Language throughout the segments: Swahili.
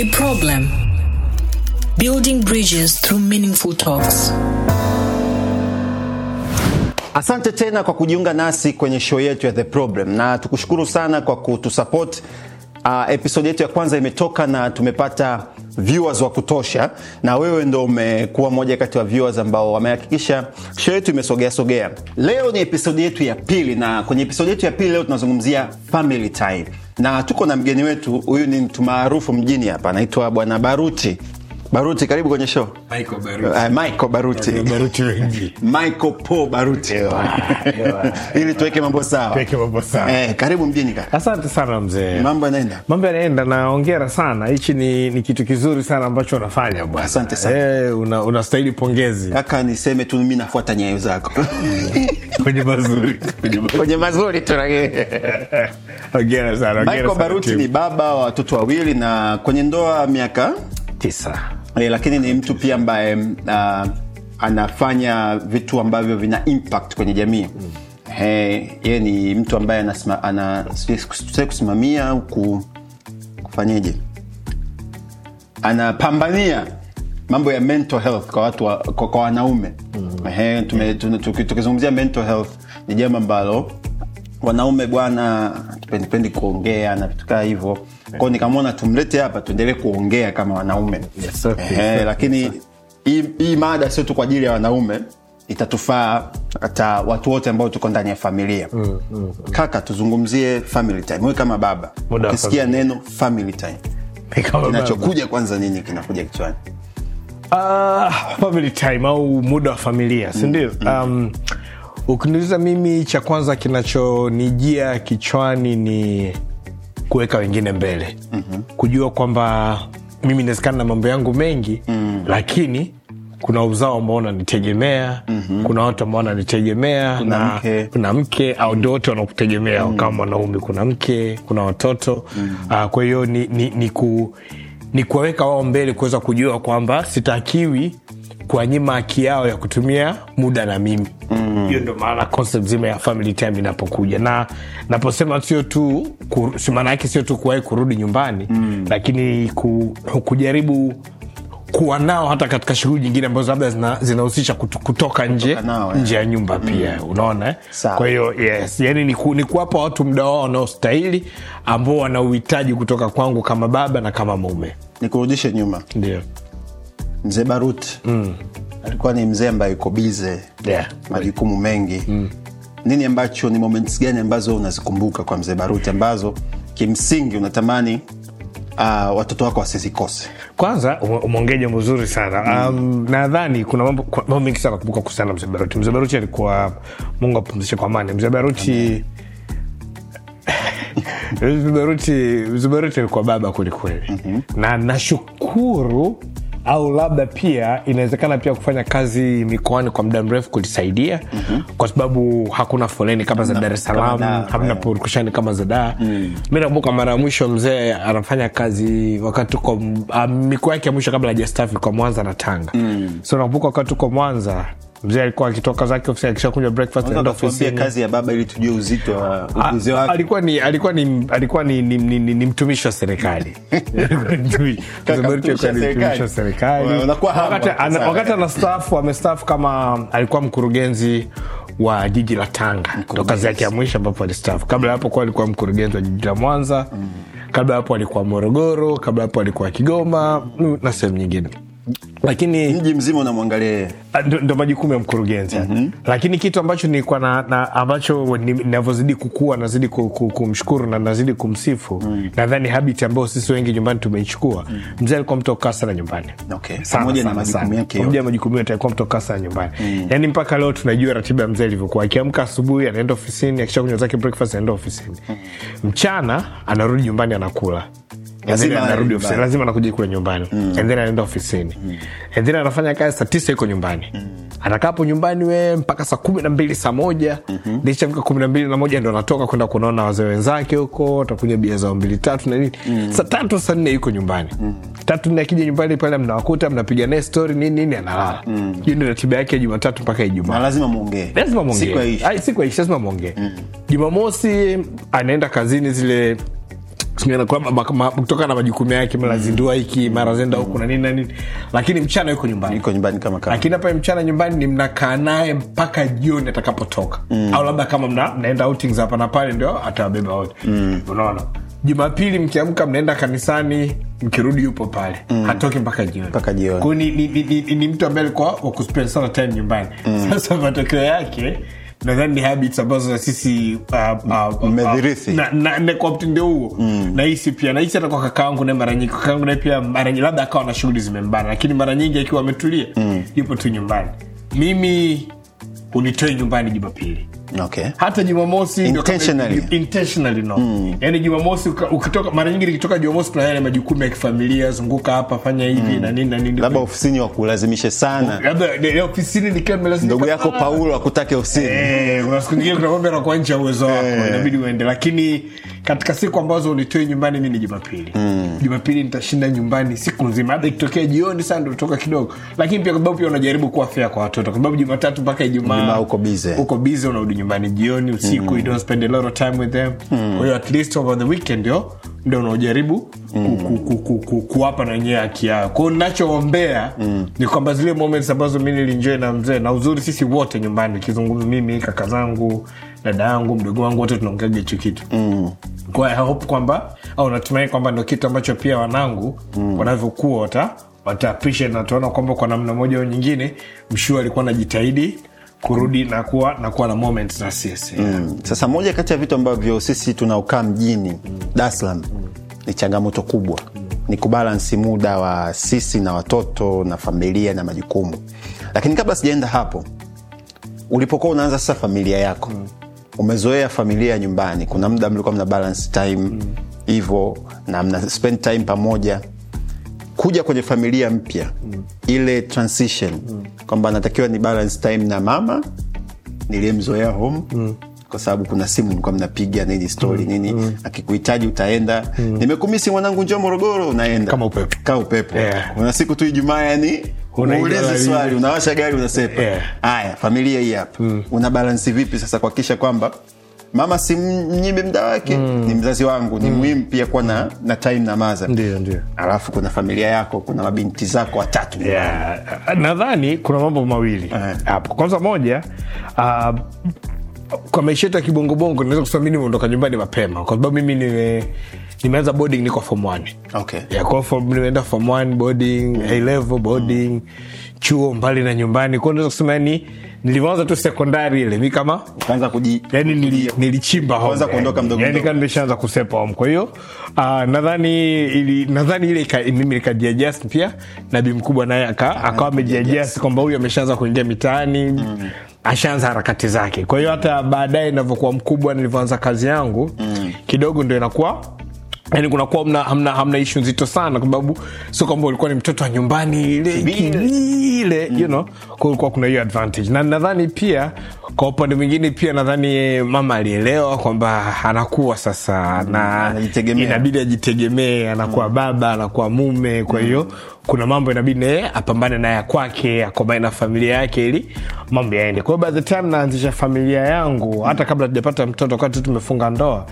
The Problem. Building bridges through meaningful talks. Asante tena kwa kujiunga nasi kwenye show yetu ya The Problem, na tukushukuru sana kwa kutusupport. Episode yetu ya kwanza imetoka na tumepata viewers wa kutosha, na wewe ndio umekuwa moja kati ya viewers ambao wamehakikisha show yetu imesogea. Leo ni episode yetu ya pili, na kwenye episode yetu ya pili leo tunazungumzia family time. Na tuko na mgeni wetu, huyu ni mtu maarufu mjini hapa, anaitwa Bwana Baruti. Baruti, karibu kwenye show. Michael Baruti. Michael Po Baruti. Ili tuweke mambo sawa. Karibu mjini kaka. Asante sana mzee. Mambo yanaenda. Naongera sana. Hichi ni kitu kizuri sana ambacho unafanya bwana. Asante sana. Unastahili pongezi. Kaka, niseme tu mimi nafuata nyayo zako. Kwenye mazuri tunange. Ongera sana. Michael Baruti ni baba wa watoto wawili na kwenye ndoa miaka 9. Lakini ni mtu pia ambaye anafanya vitu ambavyo vina impact kwenye jamii. Yeye ni mtu ambaye anasimamia au kufanyaje? Anapambania mambo ya mental health kwa watu kwa wanaume. Tukizungumzia mental health ni jambo ambalo wanaume bwana tupendi kuongea na vitu kama hivyo. Kwa nikamwona tumlete hapa tuendelee kuongea kama wanaume. Lakini hii mada sio tu kwa ajili ya wanaume, itatufaa hata watu wote ambao tuko ndani ya familia. Kaka, tuzungumzie family time. Wewe kama baba, ukisikia neno family time, kinachokuja kwanza nini kinakuja kichwani? Family time au muda wa familia, si ndio? Ukiniuliza mimi, cha kwanza kinachonijia kichwani ni kuweka wengine mbele. Kujua kwamba mimi nasikana na mambo yangu mengi, lakini kuna uzao ambao unanitegemea, kuna watu ambao wananitegemea, kuna mke au ndoto wanakutegemea kama mwanaume, kuna mke, kuna watoto. Kwa hiyo ni kuweka wao mbele, kuweza kujua kwamba sitakiwi kuanyima haki yao ya kutumia muda na mimi. Hiyo ndo maana concept zima ya family time inapokuja. Na naposema sio tu maana yake sio tu kuwahi kurudi nyumbani, lakini kujaribu kuwa nao hata katika shughuli nyingine ambazo labda zinahusisha kutoka nje ya nyumba pia. Unaona? Kwa hiyo yes, yani ni kuwapa watu muda wao wanaostahili, ambao wanauhitaji kutoka kwangu kama baba na kama mume. Nikurudishe nyuma. Ndio. Mzee Baruti alikuwa ni mzee ambaye yuko busy, majukumu mengi. Nini ambacho ni moments gani ambazo unazikumbuka kwa mzee Baruti ambazo kimsingi unatamani watoto wako wasizikose? Kwanza umeongea jambo nzuri sana. Nadhani kuna mambo mengi sana nakumbuka kusana mzee Baruti. Mzee Baruti alikuwa, Mungu apumzishe kwa amani. Mzee Baruti Mzee Baruti alikuwa baba kweli kweli. Na nashukuru, au labda pia inawezekana pia kufanya kazi mikoani kwa muda mrefu kulisaidia, kwa sababu hakuna foleni kama za Dar es Salaam, hamna purukushani kama za Dar. Mimi nakumbuka mara mwisho mzee anafanya kazi wakati kwa mikoa yake ya mwisho kabla hajastaafu kwa Mwanza na Tanga. So nakumbuka wakati kwa Mwanza mzee alikuwa akitoka zake ofisi, akishakunywa breakfast anaenda ofisini. Kazi ya baba ili tujue uzito wa uzee wake. Alikuwa ni mtumishi wa serikali. Mtumishi wa serikali. Wakati anastaafu, amestaafu kama alikuwa mkurugenzi wa jiji la Tanga. Ndio kazi yake ya mwisho ambapo alistaafu. Kabla hapo kwa alikuwa mkurugenzi wa jiji la Mwanza. Kabla hapo alikuwa Morogoro, kabla hapo alikuwa Kigoma na sehemu nyingine. Lakini mji mzima unamwangalia, ndio majukumu ya mkurugenzi. Lakini kitu ambacho nilikuwa na ambacho ninavyozidi kukua nazidi kumshukuru na nazidi kumsifu, nadhani habit ambayo sisi wengi nyumbani tumeichukua. Mzee alikuwa mtoka sana nyumbani. Pamoja na majukumu yake. Pamoja na majukumu yake alikuwa mtoka sana nyumbani. Yaani mpaka leo tunajua ratiba ya mzee ilivyokuwa. Akiamka asubuhi anaenda ofisini, akishakunywa zake breakfast anaenda ofisini. Mchana anarudi nyumbani anakula. Lazima anarudi ofisini, lazima anakuja kule nyumbani. And then anaenda ofisini. And then anafanya kazi saa 9 yuko nyumbani. Anakaa hapo nyumbani we mpaka saa 12 saa 1. Kisha fika 12:01 ndo anatoka kwenda kuona wazee wenzake huko, atakunywa bia za 2-3 na nini. Saa 3 saa 4 yuko nyumbani. 3 akija nyumbani pale mnawakuta mnapiga naye story nini analala. Hiyo ndio ratiba yake ya Jumatatu mpaka Ijumaa. Na lazima muongee. Siku haishi lazima muongee. Jumamosi anaenda kazini zile Sina kwamba kutoka na majukumu yake mlazindua hiki mara zenda huko na nini na nini, lakini mchana yuko nyumbani. Yuko nyumbani kama kama. Lakini hapa mchana nyumbani ni mnakaa naye mpaka jioni atakapotoka. Au labda kama mnaenda outings hapa na pale ndio atabeba wote. Unaona? Jumapili mkiamka mnaenda kanisani, mkirudi yupo pale. Hatoki mpaka jioni. Mpaka jioni. Kwa ni mtu ambaye alikuwa kuspend sana time nyumbani. Sasa matokeo yake nadhani habits ambazo sisi mmedhirisi na kwa mtindo huo na hisi pia na hisi hata kwa kakaangu na mara nyingi kakaangu na pia mara nyingi labda akawa na shughuli zimembana, lakini mara nyingi akiwa ametulia yupo tu nyumbani. Mimi unitoe nyumbani Jumapili. Okay. Hata Jumamosi intentionally no. Yaani Jumamosi ukitoka mara nyingi nikitoka Jumamosi kuna yale majukumu ya kifamilia, zunguka hapa fanya hivi na nini na nini. Labda ofisini wakulazimishe sana. Labda leo ofisini nikamlazimisha. Ndugu yako Paulo akutake ofisini. Unasikia kuna mambo yanakuwa nje ya uwezo wako, inabidi uende. Lakini katika siku ambazo ulitoe nyumbani mimi ni Jumapili. Jumapili nitashinda nyumbani siku nzima. Hata ikitokea jioni sana ndio kutoka kidogo. Lakini pia kwa sababu pia unajaribu kuwa fair kwa watoto. Kwa sababu Jumatatu mpaka Ijumaa uko busy. Uko busy unarudi nyumbani jioni usiku, you don't spend a lot of time with them. Or at least over the weekend yo ndio unajaribu kuwapa na yeye haki yao. Kwa ninachoombea ni kwamba zile moments ambazo mimi nilienjoy na mzee, na uzuri sisi wote nyumbani nikizungumza mimi kaka zangu dada yangu mdogo wangu wote tunaongea hicho kitu. Kwa I hope kwamba au natumai kwamba ndio kitu ambacho pia wanangu wanavyokuwa wata appreciate, na tunaona kwamba kwa namna moja au nyingine mshua alikuwa anajitahidi kurudi na kuwa na moments na sisi. Sasa moja kati ya vitu ambavyo sisi tunaokaa mjini Dar es Salaam ni changamoto kubwa ni kubalance muda wa sisi na watoto na familia na majukumu. Lakini kabla sijaenda hapo, ulipokuwa unaanza sasa familia yako umezoea familia nyumbani, kuna muda mlikuwa mna balance time hivyo na mna spend time pamoja. Kuja kwenye familia mpya ile transition kwamba natakiwa ni balance time na mama niliyemzoea home kwa sababu kuna simu mko mnapiga nini story nini akikuhitaji utaenda nimekumisi mwanangu njoo Morogoro unaenda kama upepo kuna siku tu Ijumaa yani unauliza swali unawasha gari unasepa haya familia hii hapa una balance vipi sasa kuhakikisha kwamba mama si mnyime muda wake ni mzazi wangu ni muhimu pia kuwa na time na maza ndio alafu kuna familia yako kuna mabinti zako watatu nadhani kuna mambo mawili hapo. Kwanza moja kwa maisha yetu ya kibongobongo naweza kusema mimi niondoka nyumbani mapema kwa sababu mimi nimeanza boarding niko form 1. Okay. Kwa form nimeenda form 1 boarding, A level boarding, chuo mbali na nyumbani. Kwa hiyo naweza kusema yani nilianza tu secondary ile mimi kama kaanza kuji yani nilichimba home. Kaanza kuondoka mdogo. Yani kama nimeshaanza kusepa home. Kwa hiyo nadhani ile mimi nikajiadjust pia na bibi mkubwa naye akawa amejiadjust kwamba huyu ameshaanza kuingia mitaani. Ashaanza harakati zake. Kwa hiyo hata baadaye nilipokuwa mkubwa nilianza kazi yangu kidogo ndio inakuwa yani kuna kwa hamna issue nzito sana kwa sababu sio kama ulikuwa ni mtoto wa nyumbani ile you know kulikuwa kuna hiyo advantage. Na nadhani pia kwa upande mwingine pia nadhani mama alielewa kwamba anakuwa sasa na anajitegemea, inabidi ajitegemee, anakuwa baba, anakuwa mume. Kwa hiyo kuna mambo inabidi naye apambane naye kwake, akombane na familia yake ili mambo yaende. Kwa hiyo by the time naanzisha familia yangu hata kabla tujapata mtoto kwa sababu tumefunga ndoa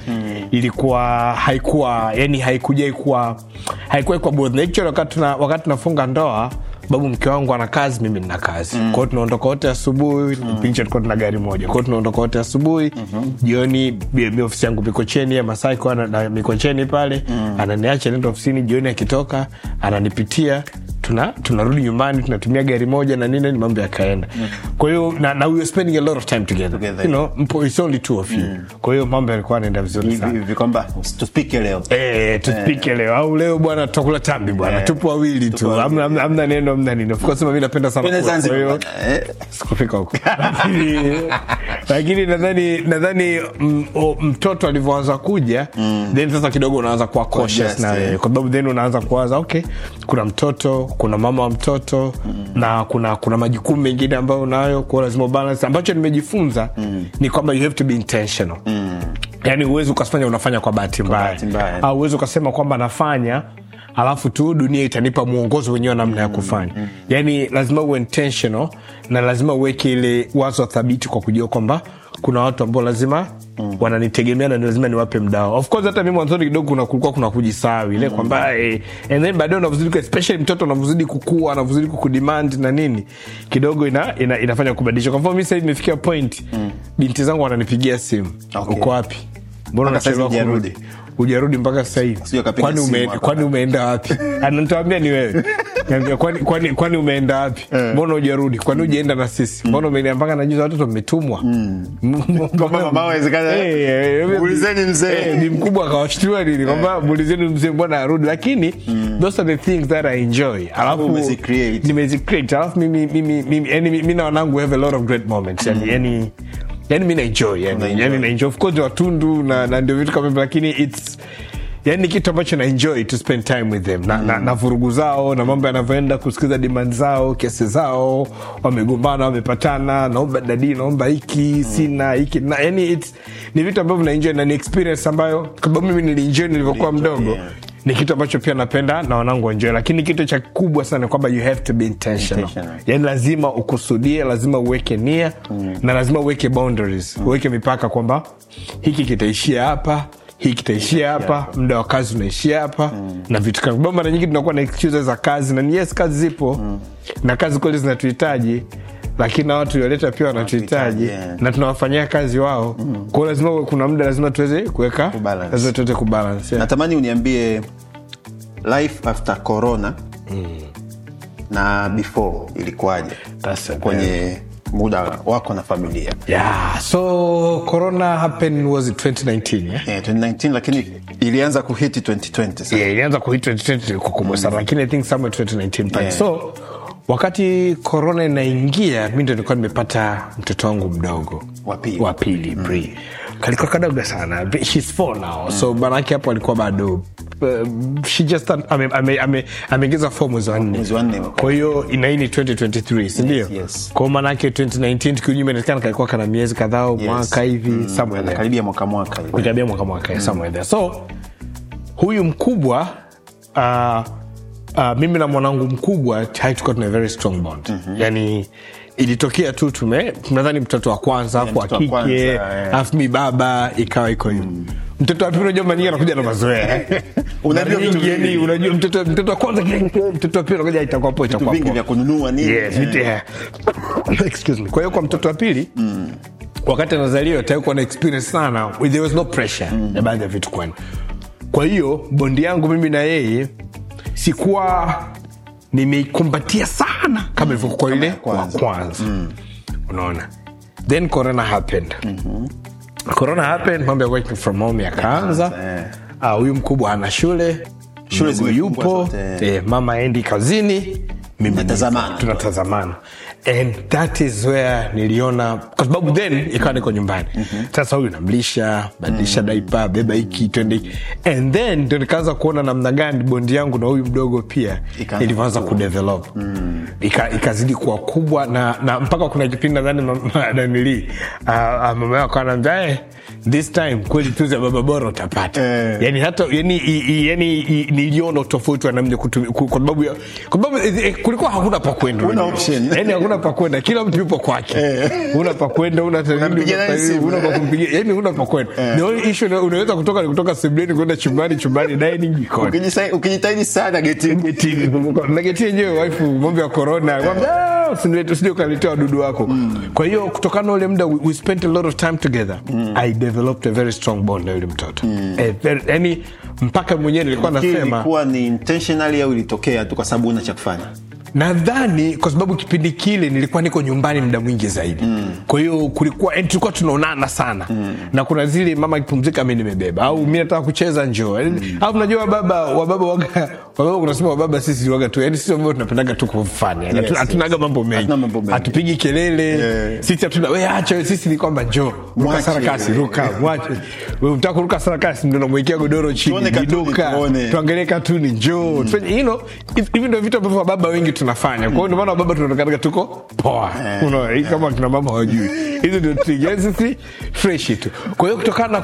ilikuwa haikuwa yani haikuwa both nature. Wakati tunafunga ndoa babu mke wangu ana kazi, mimi nina kazi. Kwa hiyo tunaondoka wote asubuhi, pincha tuko na gari moja. Kwa hiyo tunaondoka wote asubuhi, jioni bibi ofisi yangu Mikocheni ya Masai kwa na Mikocheni pale, ananiacha nenda ofisini, jioni akitoka, ananipitia, tunarudi nyumbani, tunatumia gari moja na nini ni mambo yakaenda. Kwa hiyo na we are spending a lot of time together. You know, it's only two of you. Kwa hiyo mambo yalikuwa yanaenda vizuri sana. Hivi kwamba tupike leo. Tupike leo. Au leo bwana tutakula tambi bwana. Tupo wawili tu. Hamna neno mnani. Of course mimi napenda sana kwa hiyo sikufika huko. Lakini nadhani mtoto alipoanza kuja then sasa kidogo unaanza kuwa cautious na yeye. Kwa sababu then unaanza kuwaza okay kuna mtoto, kuna mama wa mtoto na kuna majukumu mengine ambayo unayo kwa lazima balance. Ambacho nimejifunza ni kwamba you have to be intentional. Yaani uwezo ukasifanya unafanya kwa bahati mbaya. Au uwezo ukasema kwamba nafanya alafu tu dunia itanipa mwongozo wenyewe namna ya kufanya. Yaani lazima uwe intentional na lazima uweke ile wazo thabiti kwa kujua kwamba kuna watu ambao lazima wananitegemea na lazima niwape mdao. Of course hata mimi mwanzo kidogo kuna kujisawi ile kwamba and then baadaye unavuzidi kwa especially mtoto unavuzidi kukua, unavuzidi kukudemand na nini kidogo inafanya kubadilisha. Kwa mfano mimi sasa nimefikia point binti zangu wananipigia simu, uko wapi? Mbona unachelewa kurudi? Hujarudi mpaka sasa hivi. Kwani umeenda wapi? Ananiambia ni wewe. Niambia kwani umeenda wapi? Mbona hujarudi? Kwani hujaenda na sisi? Mbona umeniambia na juzi watoto mmetumwa? Kwamba mama hawezekana. Ulizeni mzee. Ni mkubwa akawashtua nini? Kwamba ulizeni mzee bwana arudi. Lakini those are the things that I enjoy. Alafu nimezi create. Alafu mimi na wanangu have a lot of great moments. Yani mimi enjoy, yani na enjoy of course watundu na ndio vitu kama hivyo, lakini it's yani kitu ambacho na enjoy to spend time with them na vurugu zao na mambo yanavyoenda, kusikiza demand zao, kesi zao, wamegombana, wamepatana, naomba dadi, naomba hiki, sina hiki, na yani it's ni vitu ambavyo na enjoy na ni experience ambayo kama mimi nilienjoy nilipokuwa mdogo. Ni kitu ambacho pia napenda na wanangu enjoy, lakini kitu cha kubwa sana kwamba you have to be intentional. Yani lazima ukusudie, lazima uweke nia na lazima uweke boundaries, uweke mipaka kwamba hiki kitaishia hapa, hiki kitaishia hapa, muda wa kazi unaishia hapa na vitu kama hivyo. Mara nyingi tunakuwa na excuses za kazi na yes kazi zipo na kazi kweli zinatuhitaji, lakini watu walioleta pia wanatuhitaji na tunawafanyia kazi wao. Kwa lazima kuna muda lazima tuweze kuweka, lazima tuweze kubalance. Natamani uniambie life after corona na before ilikuwaje kwenye muda wako na familia. Yeah, so corona happened was 2019. Yeah, 2019 lakini ilianza kuhiti 2020 sana. Yeah, ilianza kuhiti 2020 kukubwa sana, lakini I think somewhere 2019 pale. So wakati corona inaingia mimi ndo nilikuwa nimepata mtoto wangu mdogo wa pili Bri. Kalikuwa kadogo sana. She's 4 now. So baraka hapo alikuwa bado she just amegeza fomu za 4. Kwa hiyo ina hii 2023, si ndio? Yes. Kwa maana yake 2019 kinyume inaonekana kalikuwa kana miezi kadhaa mwaka hivi somewhere there. Karibia mwaka. Karibia mwaka somewhere there. So huyu mkubwa mimi na mwanangu mkubwa tulikuwa tuna very strong bond. Yani ilitokea tu nadhani mtoto wa kwanza hapo akike afu mi baba ikawa iko hiyo. Mtoto wa pili jamani anakuja na mazoea. Unajua mgeni, unajua mtoto wa kwanza mtoto wa pili anakuja itakuwa hapo itakuwa hapo. Vingi vya kununua nini? Yes, excuse me. Kwa hiyo kwa mtoto wa pili wakati anazaliwa tayari kuna experience sana. There was no pressure about the vitu kwani. Kwa hiyo bondi yangu mimi na yeye sikuwa nimeikumbatia sana kama ilivyokuwa ile kwa kwanza. Unaona, then corona happened. Corona happened, mambo ya working from home yakaanza. Huyu mkubwa ana shule zimeyupo, mama haendi kazini, mimi tunatazamana. And that is where niliona, kwa sababu then ikawa niko nyumbani. Sasa huyu namlisha, badilisha diaper, beba hiki, twende. And then ndio nikaanza kuona namna gani bondi yangu na huyu mdogo pia ilianza kudevelop. Ikazidi kuwa kubwa na mpaka kuna kipindi nadhani mama yako ananiambia this time kweli tuzi ya baba bora utapata. Yaani hata yaani niliona tofauti na mimi kwa sababu kulikuwa hakuna pa kwenda. Kuna option. Yaani unapa kwenda kila mtu yupo kwake. Unapa kwenda unapa kumpigia. Yaani unapa kwenda. Ni issue unaweza kutoka sebuleni kwenda chumbani dining jikoni. Ukijitahidi sana getini. Na getini yenyewe wife mambo ya corona. Kwamba usije ukaletea wadudu wako. Kwa hiyo kutokana ule muda we spent a lot of time together. I developed a very strong bond na yule mtoto. Yaani mpaka mwenyewe nilikuwa nasema ilikuwa ni intentionally au ilitokea tu kwa sababu una cha kufanya. Nadhani kwa sababu kipindi kile nilikuwa niko nyumbani muda mwingi zaidi. Kwa hiyo tulikuwa tunaonana sana. Na kuna zile mama akipumzika mimi nimebeba au mimi nataka kucheza njoo. Au unajua baba unasema baba sisi waga tu. Yaani sisi ambao tunapendaga tu kufanya. Yaani hatunaga mambo mengi. Hatupigi kelele. Sisi hatuna wewe acha sisi ni kwamba njoo. Ruka sarakasi ruka. Mwache. Wewe unataka ruka sarakasi ndio unamwekea godoro chini. Kidoka. Tuangalie katuni njoo. You know even though vitu ambavyo baba wengi tunafanya. Kwa hiyo ndio maana baba tunataka tuko poa. Unaona kama kina mama hawajui. Hizo ndio trigesi fresh tu. Kwa hiyo kutokana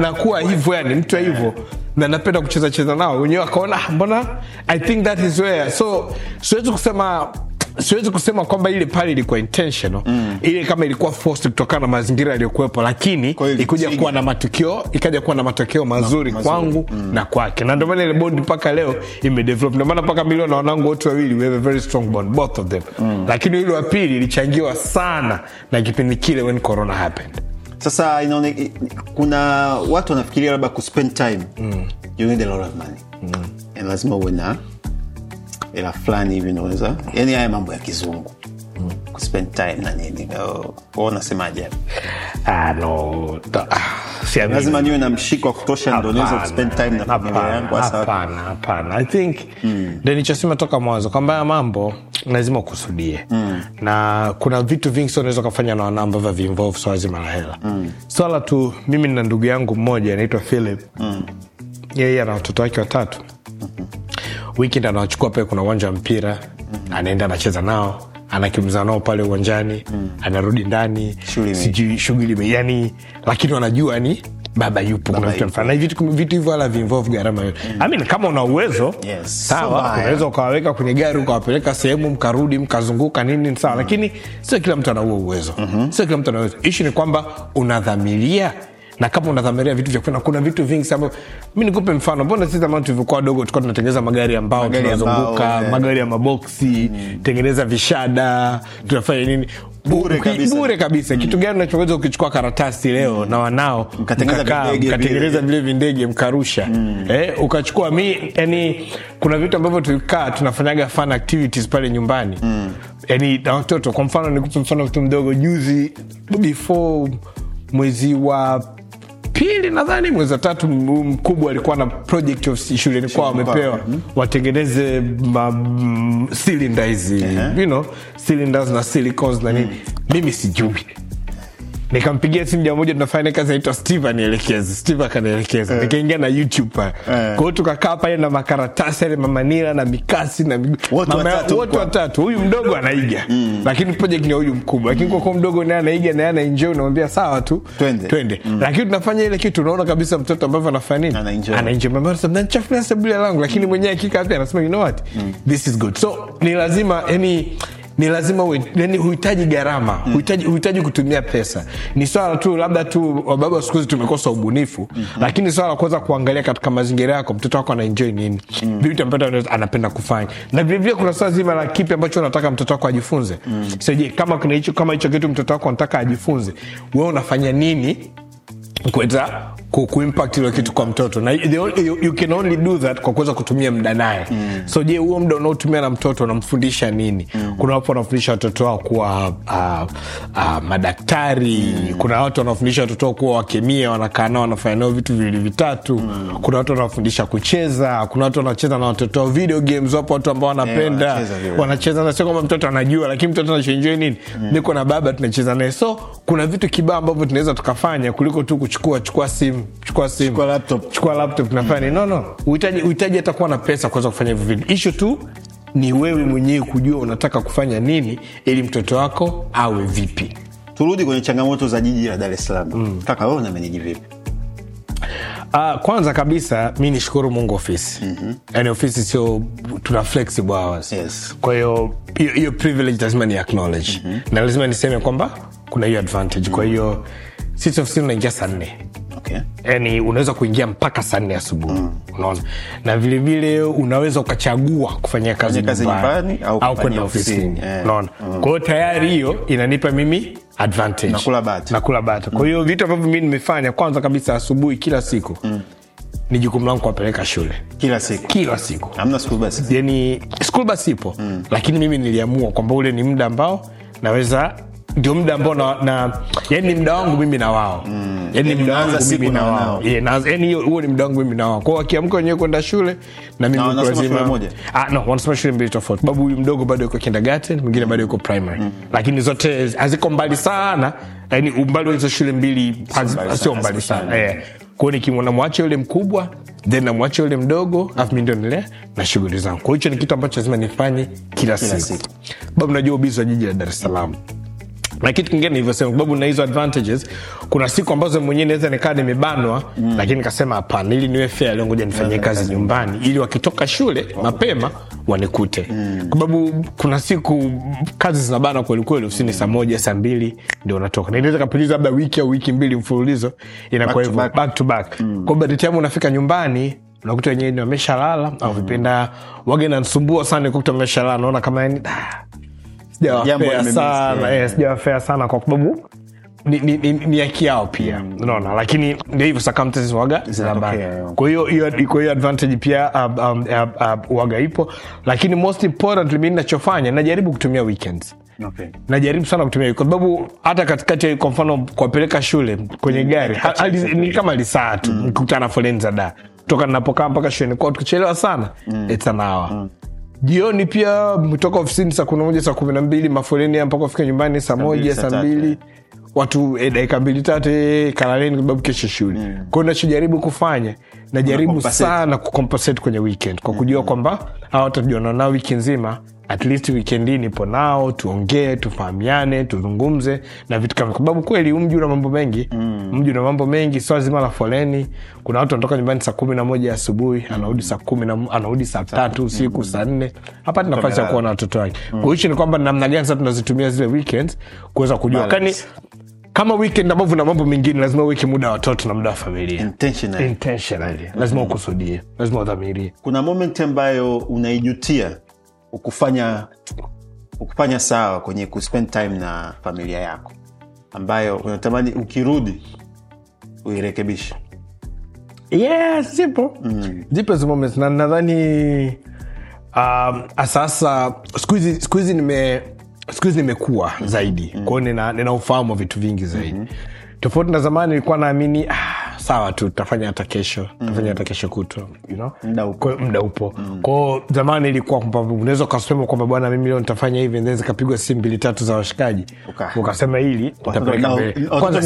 na kuwa hivyo yani mtu hivyo na napenda kucheza nao wenyewe wakaona mbona I think that is where so siwezi kusema siwezi kusema kwamba ile pale ilikuwa intentional, ile kama ilikuwa forced kutokana na mazingira yaliyokuwepo, lakini ikuja kuwa na matukio, ikaja kuwa na matokeo mazuri, no, kwangu na kwake. Na ndio maana ile bond mpaka leo imedevelop. Ndio maana mpaka milioni na wanangu wote wawili we have a very strong bond, both of them. Lakini ile ya pili ilichangiwa sana na kipindi kile when corona happened. Sasa kuna watu wanafikiria labda ku spend time, you need a lot of money, and lazima uwe na ila fulani hivi unaweza, yani haya mambo ya kizungu, ku spend time na nini, kwa unasemaje hapo? Lazima niwe na mshiko wa kutosha ndio niweze ku spend time na familia yangu. Hapana. I think ndio nilichosema toka mwanzo kwamba haya mambo lazima ukusudie, na kuna vitu vingi sio unaweza kufanya na wanamba vya involve swala zima la hela. Swala tu, mimi na ndugu yangu mmoja anaitwa Philip, yeye ana watoto wake watatu. Weekend anachukua pale kuna uwanja wa mpira, anaenda anacheza nao, anakimza nao pale uwanjani, anarudi ndani, shughuli yani, lakini wanajua ni baba yupo, kuna mtu anafanya vitu hivyo wala involve gharama yote. I mean kama una uwezo, sawa, unaweza ukawaweka kwenye gari ukawapeleka sehemu mkarudi mkazunguka nini, sawa, lakini sio kila mtu ana huo uwezo. Sio kila mtu ana uwezo. Issue ni kwamba unadhamiria, na kama unadhamiria vitu vya kwenda, kuna vitu vingi sana. Mimi nikupe mfano, mbona sisi zamani tulivyokuwa dogo tulikuwa tunatengeneza magari ambao tunazunguka, magari ya maboksi, tengeneza vishada, tunafanya nini bure kabisa. Kitu gani unachoweza ukichukua karatasi leo na wanao mkatengeneza vile vindege mkarusha, ukachukua mimi, yani kuna vitu ambavyo tulikaa tunafanyaga fun activities pale nyumbani, yani na watoto. Kwa mfano nikupe mfano mtu mdogo, juzi before mwezi wa pili nadhani mwezi wa tatu, mkubwa alikuwa na project of shule, ni kwa wamepewa watengeneze cylinder hizi, you know, cylinders na silicones na nini. Mimi sijui, nikampigia simu jamaa mmoja tunafanya kazi inaitwa Steve anielekeze, Steve akanielekeza, nikaingia na YouTube pale. Kwa hiyo tukakaa pale na makaratasi yale mamanila na mikasi na watu watatu, huyu mdogo anaiga, lakini project ni huyu mkubwa, lakini kwa mdogo naye anaiga na ana enjoy, naambia sawa tu twende. Lakini tunafanya ile kitu, unaona kabisa mtoto ambavyo anafanya nini, ana enjoy. Mama anasema nachafuna sabuli langu, lakini mwenyewe kika pia anasema you know what, this is good. So ni lazima ni lazima huhitaji gharama, huhitaji kutumia pesa. Ni swala tu labda tu baba siku hizi tumekosa ubunifu, lakini swala kwanza kuangalia katika mazingira yako, mtoto wako ana enjoy nini, vitu ambavyo anapenda kufanya. Na vile vile kuna swala zima la kipi ambacho unataka mtoto wako ajifunze. So je, kama kuna hicho, kama hicho kitu mtoto wako anataka ajifunze, wewe unafanya nini kuweza kuimpact ile kitu kwa mtoto? Na you can only do that kwa kuweza kutumia muda naye. So je, huo muda unaotumia na mtoto unamfundisha nini? Kuna watu wanafundisha watoto wao kuwa madaktari, kuna watu wanafundisha watoto wao kuwa wakemia, wanakaa nao wanafanya nao vitu vile vitatu, kuna watu wanafundisha kucheza, kuna watu wanacheza na watoto wao video games, wapo watu ambao wanapenda wanacheza na sio kama mtoto anajua, lakini mtoto anachoenjoy nini. Niko na baba tunacheza naye. So kuna vitu kibao ambavyo tunaweza tukafanya kuliko tu kuchukua simu, chukua laptop tunafanya. No, uhitaji atakuwa na pesa kuweza kufanya hivyo vitu. Issue tu ni wewe mwenyewe kujua unataka kufanya nini ili mtoto wako awe vipi. Turudi kwenye changamoto za jiji la Dar es Salaam. Kaka, wewe unameniji vipi? Kwanza kabisa mimi nishukuru Mungu ofisi. Yani ofisi sio tuna flexible hours. Kwa hiyo hiyo privilege lazima ni acknowledge. Na lazima niseme kwamba kuna hiyo advantage. Kwa hiyo sisi ofisi tunaingia saa 4. Yani unaweza kuingia mpaka saa 4 asubuhi. Unaona? Na vile vile unaweza ukachagua kufanya kazi nyumbani au kwenda ofisini. Unaona? Kwa hiyo tayari hiyo inanipa mimi advantage. Nakula bata. Kwa hiyo vitu ambavyo mimi nimefanya kwanza kabisa asubuhi kila siku, ni jukumu langu kuwapeleka shule kila siku. Hamna school bus. Yani school bus ipo, lakini mimi niliamua kwamba ule ni muda ambao naweza, ndio muda ambao na yani muda wangu mimi na wao. Yani muda wangu mimi na wao. Yani huo ni muda wangu mimi na wao. Kwa hiyo akiamka wenyewe kwenda shule na mimi niko lazima. Wanasema shule mbili tofauti. Babu huyu mdogo bado yuko kindergarten, mwingine bado yuko primary. Lakini zote haziko mbali sana. Yani umbali wa hizo shule mbili sio mbali sana. Kwa hiyo nikimwona mwache yule mkubwa, then namwache yule mdogo, afu mimi ndio nilea na shughuli zangu. Kwa hiyo hicho ni kitu ambacho lazima nifanye kila siku. Babu, najua ubizi wa jiji la Dar es Salaam. Na kitu kingine hivyo sema sababu na hizo advantages, kuna siku ambazo mwenyewe naweza nikaa nimebanwa lakini nikasema hapana, ili niwe fair leo ngoja nifanye kazi nyumbani ili wakitoka shule mapema wanikute. Kwa sababu kuna siku kazi zinabana kweli kweli, ofisini saa 1 saa 2 ndio unatoka. Na inaweza kapiliza labda wiki au wiki mbili mfululizo inakuwa hivyo back to back. Kwa sababu time unafika nyumbani unakuta wenyewe ndio wameshalala au vipenda wage na nsumbua sana kukuta wameshalala, naona kama yani sijawa fair sana kwa sababu ni haki yao pia, unaona, lakini ndio hivyo circumstances waga zinabaki. Kwa hiyo hiyo advantage pia waga ipo, lakini most importantly mimi ninachofanya najaribu kutumia weekends. Okay. Najaribu sana kutumia hiyo kwa sababu hata katikati kwa mfano kuwapeleka shule kwenye gari ni kama lisaa tu nikutana foleni za da kutoka ninapokaa mpaka shuleni, kwa tukichelewa sana it's an hour. Jioni pia mtoka ofisini saa 11 saa 12 mafoleni mpaka kufika nyumbani saa 1 saa 2 watu dakika 2-3 kalaleni kwa sababu kesho shule. Kwa hiyo ninachojaribu kufanya najaribu sana kucompensate kwenye weekend kwa kujua kwamba hawatajiona na wiki nzima, at least weekendini nipo nao tuongee, tufahamiane, tuzungumze na vitu kama, kwa sababu kweli mji una mambo mengi. Mji una mambo mengi, sio lazima la foleni. Kuna watu wanatoka nyumbani saa 11 asubuhi, anarudi saa 10, anarudi saa 3 usiku, saa 4. Hapa tunafasi ya kuona watoto wake. Kwa hiyo ni kwamba namna gani sasa tunazitumia zile weekends kuweza kujua kama weekend ambapo na mambo mengine lazima uweke muda wa watoto na muda wa familia. Intentionally. Lazima ukusudie, lazima udhamirie. Kuna moment ambayo unaijutia ukufanya sawa kwenye kuspend time na familia yako ambayo unatamani ukirudi uirekebishe? Yes, zipo. Zipo hizo moments na nadhani asasa sikuizi nimekuwa zaidi. Kwa hiyo ninaufahamu vitu vingi zaidi. Tofauti na zamani nilikuwa naamini sawa tu tutafanya hata kesho, tutafanya hata kesho kutwa, you know, muda upo. Kwa zamani ilikuwa kwamba unaweza kusema kwamba bwana mimi leo nitafanya hivi, then zikapigwa simu 2-3 za washikaji ukasema hili utapeleka mbele. Kwanza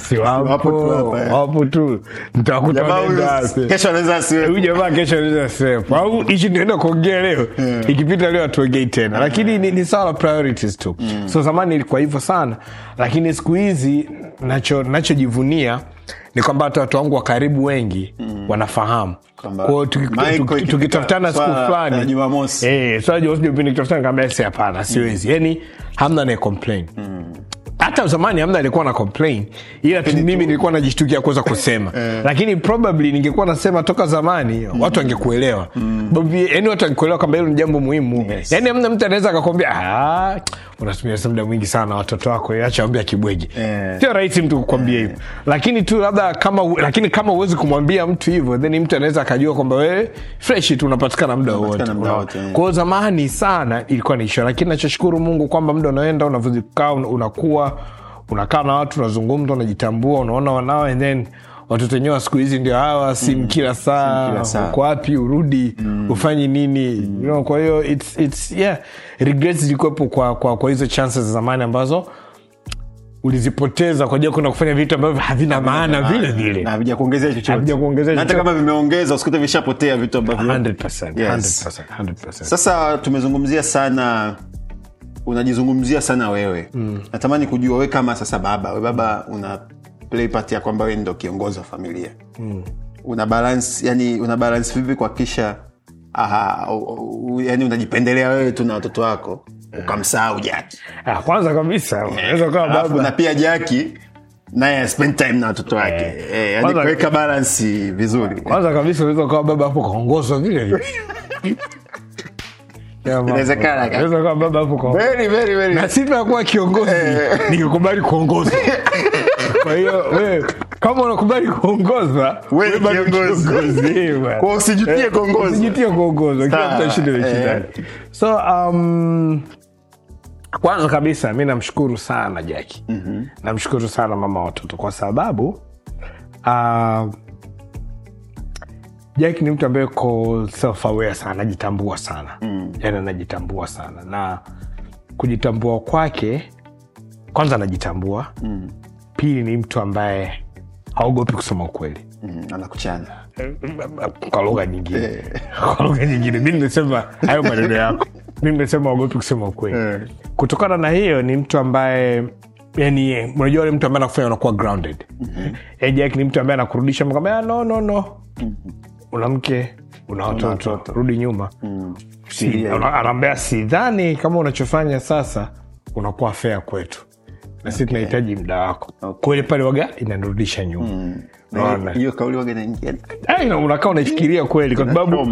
si wapo tu nitakuta ndani kesho anaweza asiwe huyu jamaa, kesho anaweza asiwe au hichi ndio kuongea leo, ikipita leo atuongee tena, lakini ni sawa priorities tu. So zamani ilikuwa hivyo sana, lakini siku hizi nachojivunia ni kwamba watu wangu wa karibu wengi wanafahamu. Kwa hiyo tukitafutana siku fulani na Jumamosi sasa Jumapili nikitafutana kama ese hapana siwezi, yani hamna na complain. Hata zamani hamna alikuwa na complain, ila mimi nilikuwa najishtukia kuweza kusema lakini probably ningekuwa nasema toka zamani watu wangekuelewa. Yani watu wangekuelewa kwamba hilo ni jambo muhimu. Yani hamna mtu anaweza akakwambia unatumia muda mwingi sana watoto wako, acha ambia kibwege. Sio rahisi mtu kukwambia hivyo, lakini tu labda kama uwezi kumwambia mtu hivyo, then mtu anaweza akajua kwamba wewe fresh tu unapatikana muda wote. Kwa hiyo zamani sana ilikuwa ni issue, lakini nachashukuru Mungu kwamba muda unaenda unavuzikaa unakuwa unakaa na watu unazungumza unajitambua unaona wanao, and then watoto wenyewe siku hizi ndio hawa simu kila saa, uko wapi urudi ufanye nini, you know. Kwa hiyo it's regrets zilikuwepo kwa hizo chances za zamani ambazo ulizipoteza kwa ajili ya kufanya vitu ambavyo havina maana vile na havijakuongezea chochote. Hata kama vimeongeza usikute vishapotea vitu ambavyo 100%. Sasa tumezungumzia sana, unajizungumzia sana wewe. Natamani kujua wewe kama sasa baba, wewe baba una play part ya kwamba wewe ndio kiongozi wa familia. Una balance vipi kuhakikisha yani unajipendelea wewe tu na watoto wako ukamsahau Jackie? Kwanza kabisa unaweza kuwa baba na pia Jackie naye spend time na watoto wake. Yani kuweka balance vizuri. Kwanza kabisa unaweza kuwa baba hapo kaongoza vile. Inawezekana baba huko. Very. Na sifa kuwa kiongozi nikikubali kuongoza. Kwa hiyo wewe kama unakubali kuongoza, wewe kiongozi. Kwa usijutie kuongoza. Usijutie kuongoza. Kila mtu ashinde shida. So kwanza kabisa mimi namshukuru sana Jackie. Namshukuru sana mama watoto kwa sababu Jackie ni mtu ambaye ko self aware sana, anajitambua sana. Yaani anajitambua sana. Na kujitambua kwake, kwanza anajitambua. Pili ni mtu ambaye haogopi kusema ukweli. Anakuchana. Kwa lugha nyingine. Kwa lugha nyingine mimi nimesema hayo maneno yako. Mimi nimesema haogopi kusema ukweli. Kutokana na hiyo ni mtu ambaye yani unajua yule mtu ambaye anakufanya unakuwa grounded. Jackie ni mtu ambaye anakurudisha mkamwambia no. Unamke una watoto rudi nyuma. Anaambia sidhani kama unachofanya sasa unakuwa fair kwetu. Na sisi tunahitaji muda wako. Kweli pale waga inarudisha nyuma. Naona hiyo kauli waga inaingia. Unakaa unafikiria kweli kwa sababu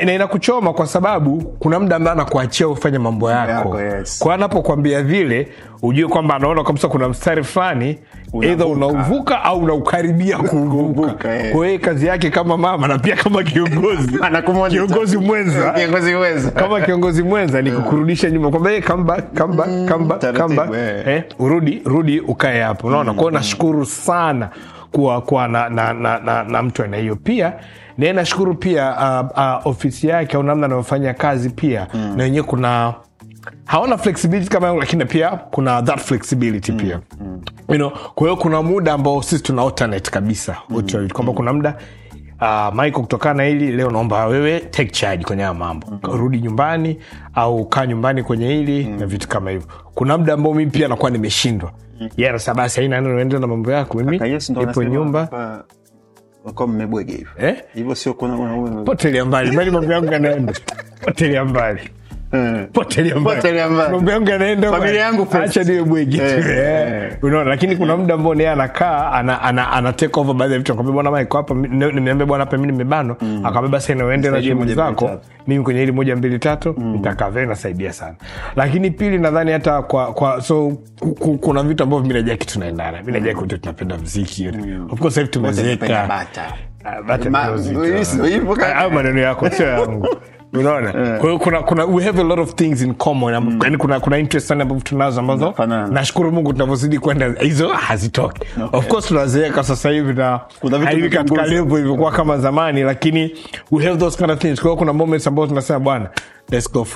na inakuchoma kwa sababu kuna muda ndani anakuachia ufanye mambo yako. Kwa anapokuambia vile ujue kwamba anaona kabisa kuna mstari fulani either unauvuka au unaukaribia kuvuka. Kwa hiyo kazi yake kama mama na pia kama kiongozi kiongozi mwenza kama kiongozi mwenza ni kukurudisha nyuma kwamba yeye come back urudi ukae hapo. Unaona kwa hiyo nashukuru sana kwa na mtu ana hiyo pia. Na nashukuru pia ofisi yake au namna anayofanya kazi pia na yenyewe kuna haona flexibility kama yangu lakini pia kuna that flexibility pia. You know, kwa hiyo kuna muda ambao sisi tuna alternate kabisa. Kwamba kuna muda Michael kutokana hili leo naomba wewe take charge kwenye haya mambo. Rudi nyumbani au kaa nyumbani kwenye hili na vitu kama hivyo. Kuna muda ambao mimi pia nakuwa nimeshindwa. Yara sabasi haina neno endelea na mambo yako mimi nipo nyumba. Wako mmebwege hivyo. Hivyo sio kuna potelea mbali. Mimi mambo yangu yanaenda. Potelea mbali. Potelea mbali. Mambo yangu yanaenda. Familia yangu acha niwe bwege. Unaona lakini kuna muda ambao yeye anakaa ana take over baadhi ya vitu akamwambia bwana Mike hapa nimeambia bwana hapa mimi nimebanwa akamwambia sasa naende na shughuli zako mimi kwenye ile 1 2 3 nitakavena saidia sana. Lakini pili nadhani hata kwa so kuna vitu ambavyo mimi na Jackie tunaendana. Mimi na Jackie wote tunapenda muziki yote. Of course hivi tumezeeka. Maneno yako sio yangu. Unaona kwa hiyo kuna we have a lot of things in common yani kuna interest sana ambapo tunazo ambazo nashukuru Mungu tunavozidi kwenda hizo hazitoki. Of course tunazeeka sasa hivi na kuna vitu katika level ilivyokuwa kama zamani lakini we have those kind of things. Kwa hiyo kuna moments ambazo tunasema bwana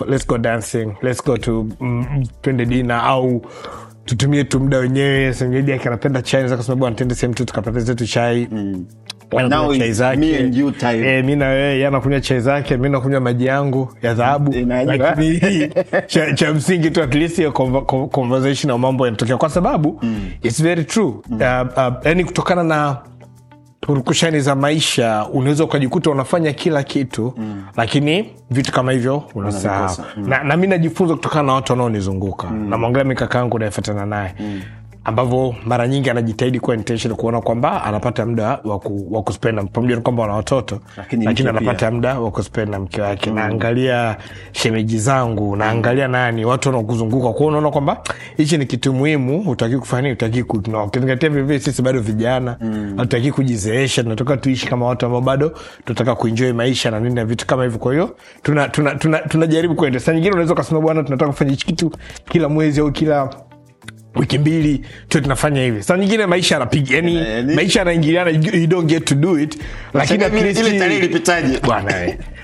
let's go dancing, let's go to twende dinner au tutumie tu muda wenyewe. Sangedia kanapenda chai zaka sababu anatenda same tu tukapata zetu chai. Now me and you time. Mimi na yeye anakunywa chai zake, mimi nakunywa maji yangu ya dhahabu. Lakini cha msingi tu at least hiyo conversation au mambo yanatokea kwa sababu it's very true. Yani kutokana na purukushani za maisha unaweza ukajikuta unafanya kila kitu lakini vitu kama hivyo unasahau. Na mimi najifunza kutokana na watu wanaonizunguka. Na mwangalia mikaka yangu nayefuatana naye. Ambavyo mara nyingi anajitahidi kwa intention kuona kwamba anapata muda wa kuspenda pamoja na kwamba ana watoto lakini anapata muda wa kuspenda mke wake. Naangalia shemeji zangu, naangalia nani watu wanaokuzunguka kwa unaona kwamba hichi ni kitu muhimu hutaki kufanya hutaki kutoa. Ukizingatia vipi sisi bado vijana hatutaki kujizeesha tunataka tuishi kama watu ambao bado tunataka kuenjoy maisha na nini na vitu kama hivyo. Kwa hiyo tunajaribu kuendelea. Sasa nyingine unaweza kusema bwana tunataka kufanya hichi kitu kila mwezi au kila wiki mbili tunafanya hivi. Sasa nyingine maisha yanapiga yani maisha yanaingiliana you don't get to do it lakini at least ile tarehe ilipitaje bwana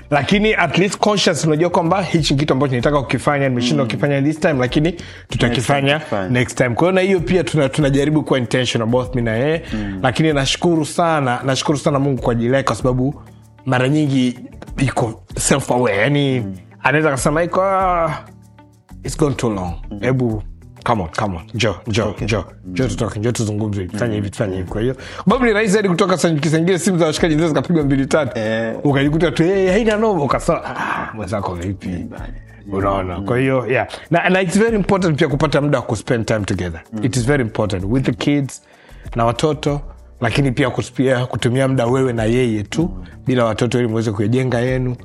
lakini at least conscious unajua kwamba hichi kitu ambacho nilitaka kukifanya nimeshindwa kukifanya this time lakini tutakifanya next time. Kwa hiyo na hiyo pia tunajaribu kwa intentional both mimi na yeye. Lakini nashukuru sana Mungu kwa ajili yake kwa sababu mara nyingi iko self aware yani anaweza kusema iko it's gone too long ebu come on Joe talking Joe tuzungumze fanya hivi kwa hiyo babu ni rais hadi kutoka sanjikisengele simu za washikaji ndio zikapigwa 2 3 ukajikuta tu haina noma ukasema mwenzako vipi unaona. Kwa hiyo yeah na it's very important pia kupata muda wa ku spend time together. It is very important with the kids na watoto lakini pia kutumia muda wewe na yeye tu bila watoto ili muweze kujenga yenu.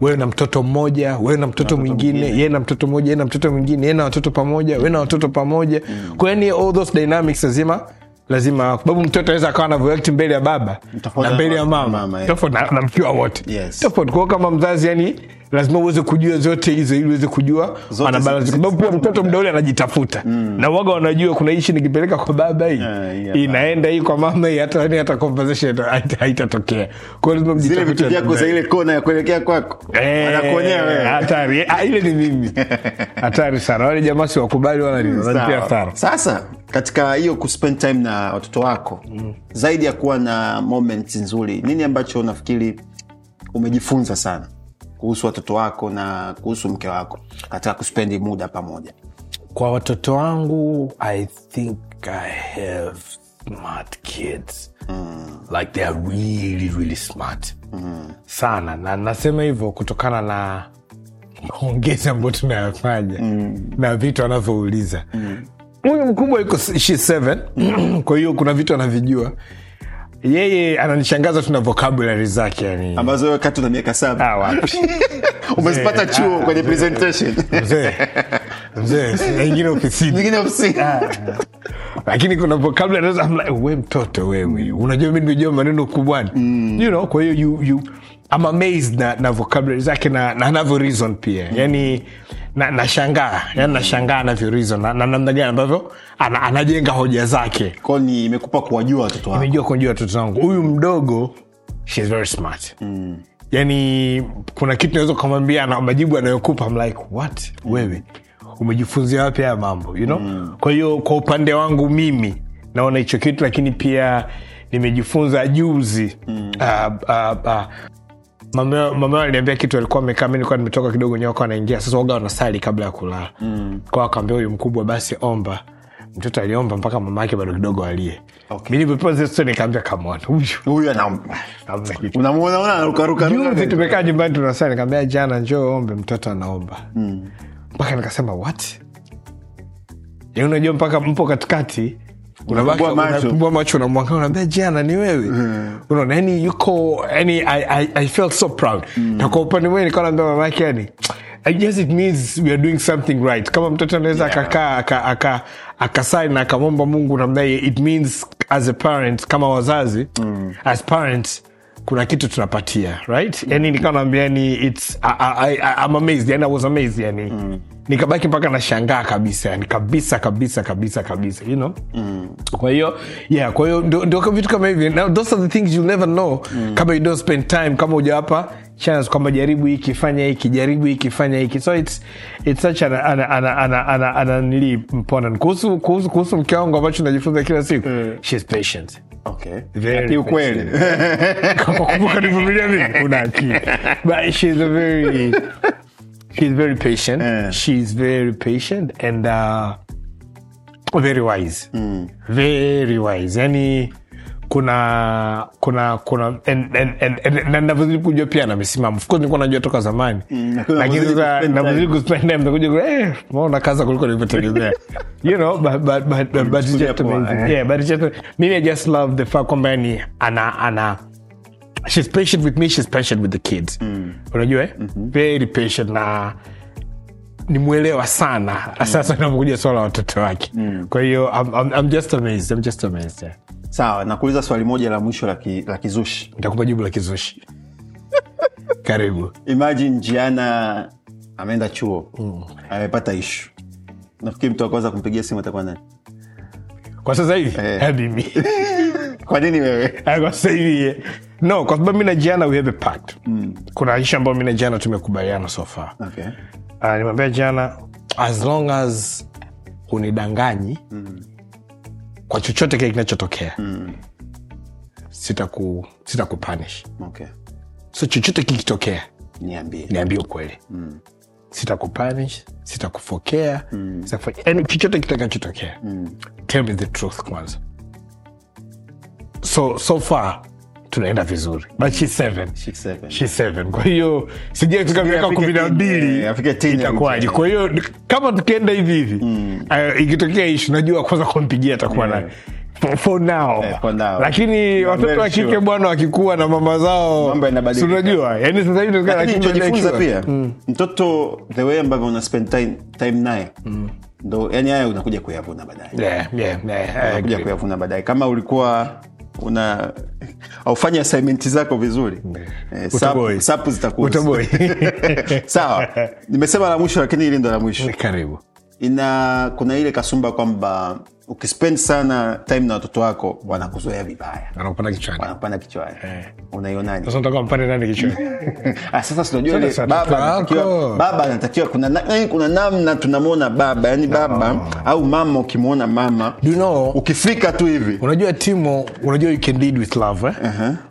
Wewe na mtoto mmoja, wewe na mtoto mwingine, yeye na mtoto mmoja, yeye na mtoto mwingine, yeye na watoto pamoja, wewe na watoto pamoja. Kwa hiyo all those dynamics lazima sababu mtoto anaweza akawa anavoact mbele ya baba na mbele ya mama. Tofauti na mkiwa wote. Tofauti kwa kama mzazi yani lazima uweze kujua zote hizo ili uweze kujua ana balance, kwa sababu mtoto mdogo anajitafuta na waga wanajua kuna hichi nikipeleka kwa baba hii inaenda hii kwa mama hii hata conversation haitatokea. Kwa hiyo lazima zile vitu vyako za ile kona ya kuelekea kwako wanakuonea wewe, hatari ile ni mimi, hatari sana. Wale jamaa si wakubali wanalipia sana. Sasa katika hiyo ku spend time na watoto wako zaidi ya kuwa na moments nzuri, nini ambacho unafikiri umejifunza sana kuhusu watoto wako na kuhusu mke wako katika kuspendi muda pamoja? Kwa watoto wangu, I think I have smart kids. Like they are really really smart. Sana, na nasema hivyo kutokana na ongeza ambayo tunayafanya na vitu anavyouliza. Huyu mkubwa yuko 7 kwa hiyo kuna vitu anavijua. Yeye ananishangaza tuna vocabulary zake yani ambazo wewe kati na miaka 7 ah wapi umezipata chuo kwenye presentation mzee nyingine ofisini lakini kuna vocabulary anaweza. I'm like, wewe mtoto wewe unajua mimi ndio maneno kubwani you know. Kwa hiyo you I'm amazed na vocabulary zake na anavyo reason pia yani nashangaa yani nashangaa na vyo reason na namna gani ambavyo anajenga hoja zake. Kwa ni imekupa kuwajua watoto wako. Nimejua kujua watoto wangu. Huyu mdogo she's very smart. Yani kuna kitu naweza kumwambia na majibu anayokupa I'm like what wewe umejifunzia wapi haya mambo you know. Kwa hiyo kwa upande wangu mimi naona hicho kitu, lakini pia nimejifunza juzi mama aliniambia kitu alikuwa amekaa mimi nilikuwa nimetoka kidogo nyoka anaingia sasa oga anasali kabla ya kulala. Kwa akaambia huyu mkubwa basi omba. Mtoto aliomba mpaka mama yake bado kidogo alie. Mimi nilipopoa sasa nikaambia kama huyu anaomba. Unamuona anarukaruka. Juzi tumekaa nyumbani tunasali nikamwambia jana njoo ombe mtoto anaomba. Mpaka nikasema what? Yeye unajua mpaka mpo katikati unabaki unakumbwa macho na mwanga unaambia jana ni wewe unaona yani yuko yani I felt so proud na kwa upande wangu nikaona ndio mama yake yani I guess it means we are doing something right. Kama mtoto anaweza akakaa akasali na akamwomba Mungu namna hiyo, it means as a parent kama wazazi as parents kuna kitu tunapatia right yani nikaambia ni it's I'm amazed yani I was amazed yani nikabaki mpaka nashangaa kabisa yani kabisa you know. Kwa hiyo yeah, kwa hiyo ndio vitu kama hivi. Now those are the things you never know kama you don't spend time, kama hujawapa chance kwamba jaribu hiki fanya hiki, jaribu hiki fanya hiki. So it's such an important kuhusu mke wangu ambacho tunajifunza kila siku she's patient. Okay. Very ukweli. Kama kumbuka nivumilia mimi una akili. But she's very patient. She's very patient and very wise. Very wise. Yani kuna and navuzili kujua pia na misimamo. Of course nilikuwa najua toka zamani. Lakini sasa navuzili kuspend time kujua maana kaza kuliko nilivyotegemea. You know, but it's just amazing. Yeah, but it's just me. I just love the fact company ana she's patient with me, she's patient with the kids. Unajua very patient na nimuelewa sana. Sasa nakuja swala watoto wake. Kwa hiyo I'm just amazed. Yeah. Sawa, nakuuliza swali moja la mwisho la kizushi. Nitakupa jibu la kizushi. Karibu. Imagine Diana ameenda chuo. Amepata issue. Nafikiri mtu akwanza kumpigia simu atakuwa nani? Kwa sasa hivi? Hadi mimi. Kwa nini wewe? Kwa sasa hivi. No, kwa sababu mimi na Diana we have a pact. Kuna issue ambayo mimi na Diana tumekubaliana so far. Okay. Nimwambia Diana as long as unidanganyi kwa chochote kile kinachotokea sitaku punish. Okay. So chochote kikitokea niambie ukweli. Sitakupunish, sitakufokea, sitakufanya chochote kitakachotokea. Tell me the truth kwanza. So far tunaenda vizuri. But she's 7. Kwa hiyo sije tukamweka 12 afike 10 itakuwaje? Kwa hiyo kama tukienda hivi ikitokea issue najua kwanza kumpigia atakuwa naye. For now. Lakini watoto wa kike bwana wakikua na mama zao mambo yanabadilika. Unajua? Yaani sasa hivi tunataka kujifunza pia. Mtoto the way ambavyo una spend time naye. Ndio yani haya unakuja kuyavuna baadaye. Yeah. Unakuja kuyavuna baadaye. Kama ulikuwa una aufanya assignment zako vizuri, sapu zitakuza boy. Sawa, nimesema la mwisho lakini hili ndo la mwisho. Karibu. Kuna ile kasumba kwamba ukispend sana time na watoto wako wanakuzoea vibaya. Wanakupanda kichwani. Unaionaje? Sasa unataka mpande nani kichwani? Sasa tunajua ile baba anatakiwa kuna namna tunamwona baba, yani baba au mama ukimwona mama, you know, ukifika tu hivi. Unajua Timo, unajua you can lead with love.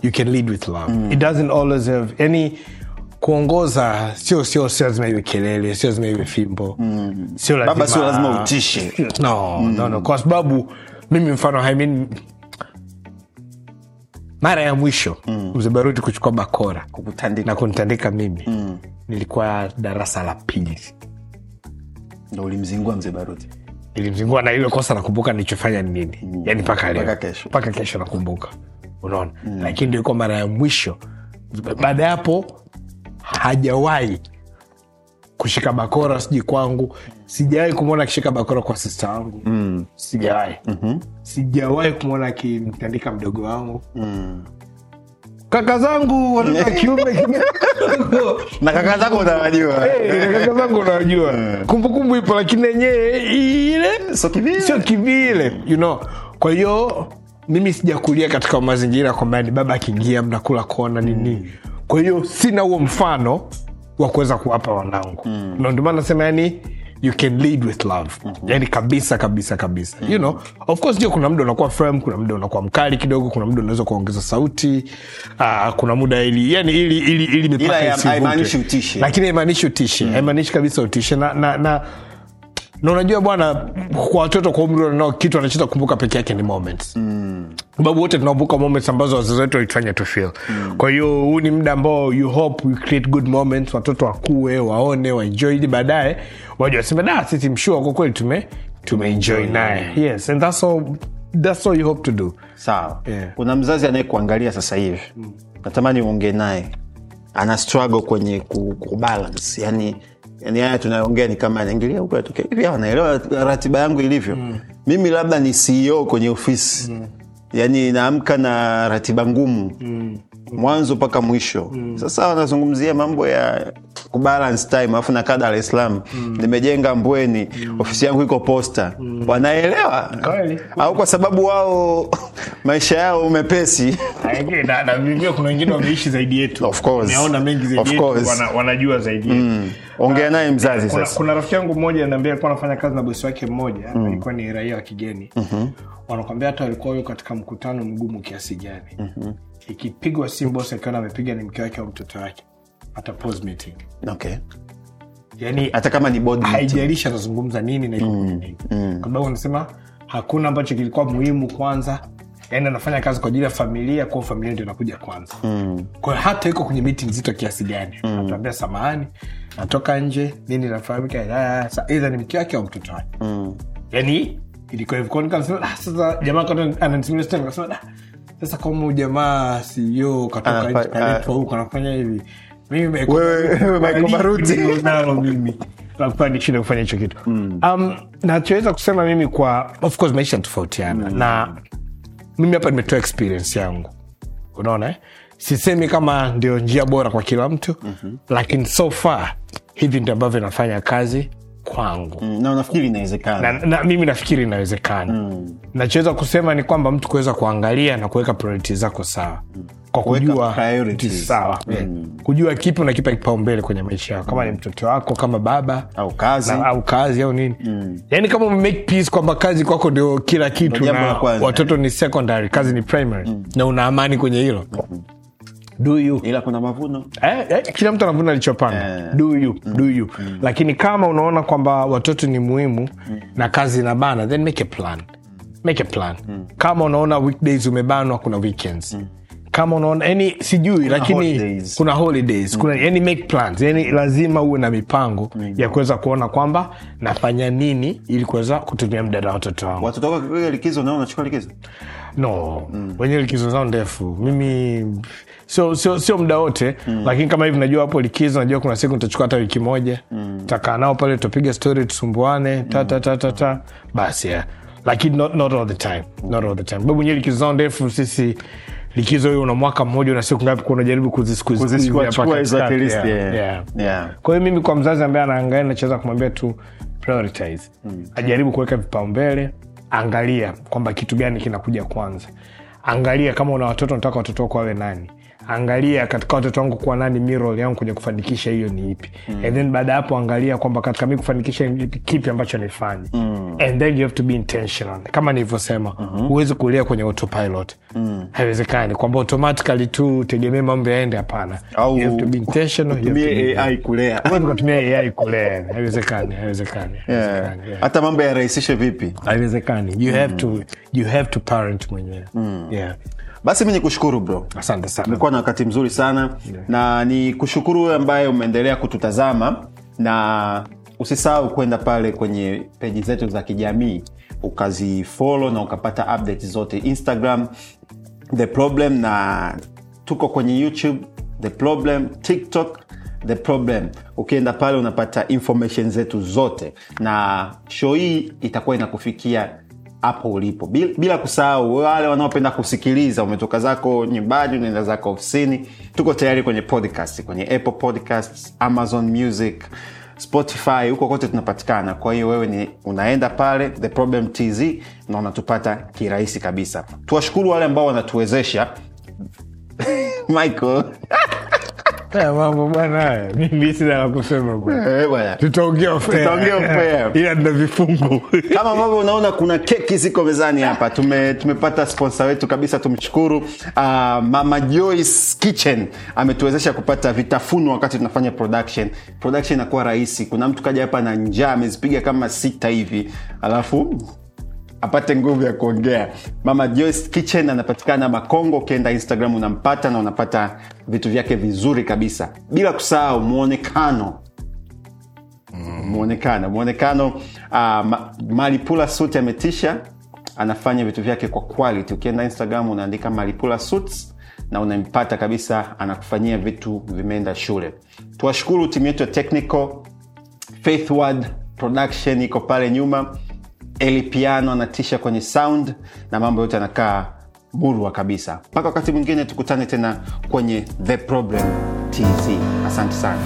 You can lead with love. It doesn't always have any kuongoza, sio lazima iwe kelele, sio lazima iwe fimbo. Sio lazima baba, sio lazima utishe. No, kwa sababu mimi mfano mara ya mwisho mzee Baruti kuchukua bakora kukutandika na kunitandika mimi, nilikuwa darasa la pili. Ndio ulimzingua mzee Baruti? Nilimzingua, na ile kosa nakumbuka nilichofanya ni nini. Yaani paka kesho nakumbuka. Unaona? Lakini ndio ilikuwa mara ya mwisho. Baada ya hapo hajawahi kushika bakora siji kwangu, sijawahi kumwona akishika bakora kwa sister wangu. Sijawahi. Sijawahi kumwona akimtandika mdogo wangu. Kaka zangu wana kiume na kaka zako unajua. Kaka zangu unajua. Kumbukumbu ipo lakini yenyewe ile sio kivile, you know. Kwa hiyo mimi sijakulia katika mazingira kwamba ni baba akiingia mnakula kona nini. Kwa hiyo sina huo mfano wa kuweza kuwapa wanangu. Na ndio maana nasema yani you can lead with love. Yani kabisa. You know, of course ndio kuna muda unakuwa firm, kuna muda unakuwa mkali kidogo, kuna muda unaweza kuongeza sauti, kuna muda ili mipaka isiwe. Haimaanishi utishi. Lakini haimaanishi utishi. Haimaanishi kabisa utishi. Na unajua bwana, kwa watoto kwa umri nao kitu wanachotaka kukumbuka peke yake ni moments. Sababu wote tunakumbuka moments ambazo wazazi wetu walifanya to feel. Kwa hiyo huu ni muda ambao you hope we create good moments, watoto wakue, waone, waenjoy hili baadaye. Waje waseme da sisi mshua kwa kweli tumeenjoy naye. Yes, and that's all you hope to do. Sawa. Kuna mzazi anayekuangalia sasa hivi. Natamani uongee naye. Ana struggle kwenye kubalance, yani haya tunaongea ni kama anaingilia huko atoke hivi, anaelewa ratiba yangu ilivyo. Mimi labda ni CEO kwenye ofisi, yani naamka na ratiba ngumu mwanzo mpaka mwisho. Sasa wanazungumzia mambo ya kubalance time, afu na kada Dar es Salaam nimejenga Mbweni, ofisi yangu iko Posta. Wanaelewa kweli au kwa sababu wao maisha yao mepesi? Na mimi kuna wengine wameishi zaidi yetu, of course naona mengi zaidi yetu, wanajua zaidi yetu. Ongea naye mzazi sasa. Kuna rafiki yangu mmoja ananiambia alikuwa anafanya kazi na bosi wake mmoja, alikuwa ni raia wa kigeni. Wanakuambia hata alikuwa yuko katika mkutano mgumu kiasi gani, ikipigwa simu bosi akaona amepiga ni mke wake au mtoto wake, ata pause meeting. Okay. Yani hata kama ni board meeting haijalisha tazungumza nini na iko nini. Kwa sababu anasema hakuna ambacho kilikuwa muhimu kwanza. Yaani anafanya kazi kwa ajili ya familia, kwa familia ndio inakuja kwanza. Kwa hiyo hata iko kwenye meeting zito kiasi gani, anatuambia samahani, natoka nje, nini nafahamika sasa either ni mke wake au mtoto wake. Yani ilikuwa hivyo kwa sababu sasa jamaa kwa ananisemestia akasema sasa kama jamaa CEO katoka nje kaletu huko anafanya hivi. Mimi Michael Baruti na mimi lakini shida kufanya hicho kitu. Nachoweza kusema mimi kwa of course maisha tofautiana, na mimi hapa nimetoa experience yangu. Unaona? Sisemi kama ndio njia bora kwa kila mtu, lakini so far hivi ndio ambavyo nafanya kazi kwangu. Na unafikiri inawezekana? Na mimi nafikiri inawezekana. Nachoweza kusema ni kwamba mtu kuweza kuangalia na kuweka priorities zako sawa. Kwa kujua priorities sawa. Kujua kipi unakipa kipaumbele kwenye maisha yako, kama ni mtoto wako, kama baba au kazi au nini. Yaani kama ume make peace kwamba kazi kwako ndio kila kitu na watoto ni secondary, kazi ni primary, na una amani kwenye hilo. Do you? Ila kuna mavuno. Kila mtu anavuna alichopanda. Do you? Lakini kama unaona kwamba watoto ni muhimu na kazi na bana, then make a plan. Kama unaona weekdays umebanwa, kuna weekends. Kama unaona any sijui lakini holidays. Kuna holidays, kuna any make plans. Yani lazima uwe na mipango ya kuweza kuona kwamba nafanya nini ili kuweza kutumia muda na watoto wangu. Watoto wako kwa likizo na unachukua likizo? No. Wenyewe likizo zao ndefu. Mimi sio muda wote, lakini kama hivi najua hapo likizo, najua kuna siku nitachukua hata wiki moja. Tutakaa nao pale, tutapiga story, tusumbuane, basi. Lakini not all the time. Not all the time. Babu nyeli kizo ndefu sisi likizo hiyo una mwaka mmoja na siku ngapi unajaribu kuzisikuza. Kuzisikuza is at least. Yeah. Kwa hiyo mimi kwa mzazi ambaye anahangaika nachoweza kumwambia tu prioritize. Ajaribu kuweka vipaumbele, angalia kwamba kitu gani kinakuja kwanza. Angalia kama una watoto unataka watoto wako wawe nani. Angalia katika watoto wangu kwa nani mirror yangu kuja kufanikisha hiyo ni ipi. And then baada hapo angalia kwamba katika mimi kufanikisha kipi ambacho nifanye. And then you have to be intentional. Kama nilivyosema, huwezi kulea kwenye autopilot. Haiwezekani kwamba automatically tu tegemee mambo yaende, hapana. You have to be intentional. Tumie AI kulea. Wewe unatumia AI kulea. Haiwezekani. Hata mambo yarahisishe vipi? Haiwezekani. You have to parent mwenyewe. Yeah. Basi mimi nikushukuru bro. Asante sana. Nilikuwa na wakati mzuri sana, yeah. Na nikushukuru wewe ambaye umeendelea kututazama, na usisahau kwenda pale kwenye page zetu za kijamii ukazifollow na ukapata updates zote. Instagram The Problem, na tuko kwenye YouTube The Problem, TikTok The Problem. Ukienda pale unapata information zetu zote, na show hii itakuwa inakufikia hapo ulipo. Bila kusahau wale wanaopenda kusikiliza, umetoka zako nyumbani unaenda zako ofisini, tuko tayari kwenye podcast, kwenye Apple Podcasts, Amazon Music, Spotify, huko kote tunapatikana. Kwa hiyo wewe ni unaenda pale The Problem TZ na unatupata kirahisi kabisa. Tuwashukuru wale ambao wanatuwezesha. Michael. Mambo bwana, mimi sina la kusema bwana. Bwana. Tutaongea fair. Ila ndio vifungo. Kama mambo unaona kuna keki ziko mezani hapa. Tumepata sponsor wetu kabisa, tumshukuru. Mama Joyce Kitchen ametuwezesha kupata vitafuno wakati tunafanya production. Production inakuwa rahisi. Kuna mtu kaja hapa na njaa amezipiga kama 6 hivi. Alafu apate nguvu ya kuongea. Mama Joyce Kitchen anapatikana Makongo, ukienda Instagram unampata na unapata vitu vyake vizuri kabisa. Bila kusahau muonekano. Mali Pula Suits ametisha, anafanya vitu vyake kwa quality. Ukienda Instagram unaandika Mali Pula Suits na unampata kabisa, anakufanyia vitu vimeenda shule. Tuwashukuru timu yetu ya technical, Faithward Production iko pale nyuma. Eli Piano anatisha kwenye sound, na mambo yote yanakaa murwa kabisa. Mpaka wakati mwingine tukutane tena kwenye The Problem TZ. Asante sana.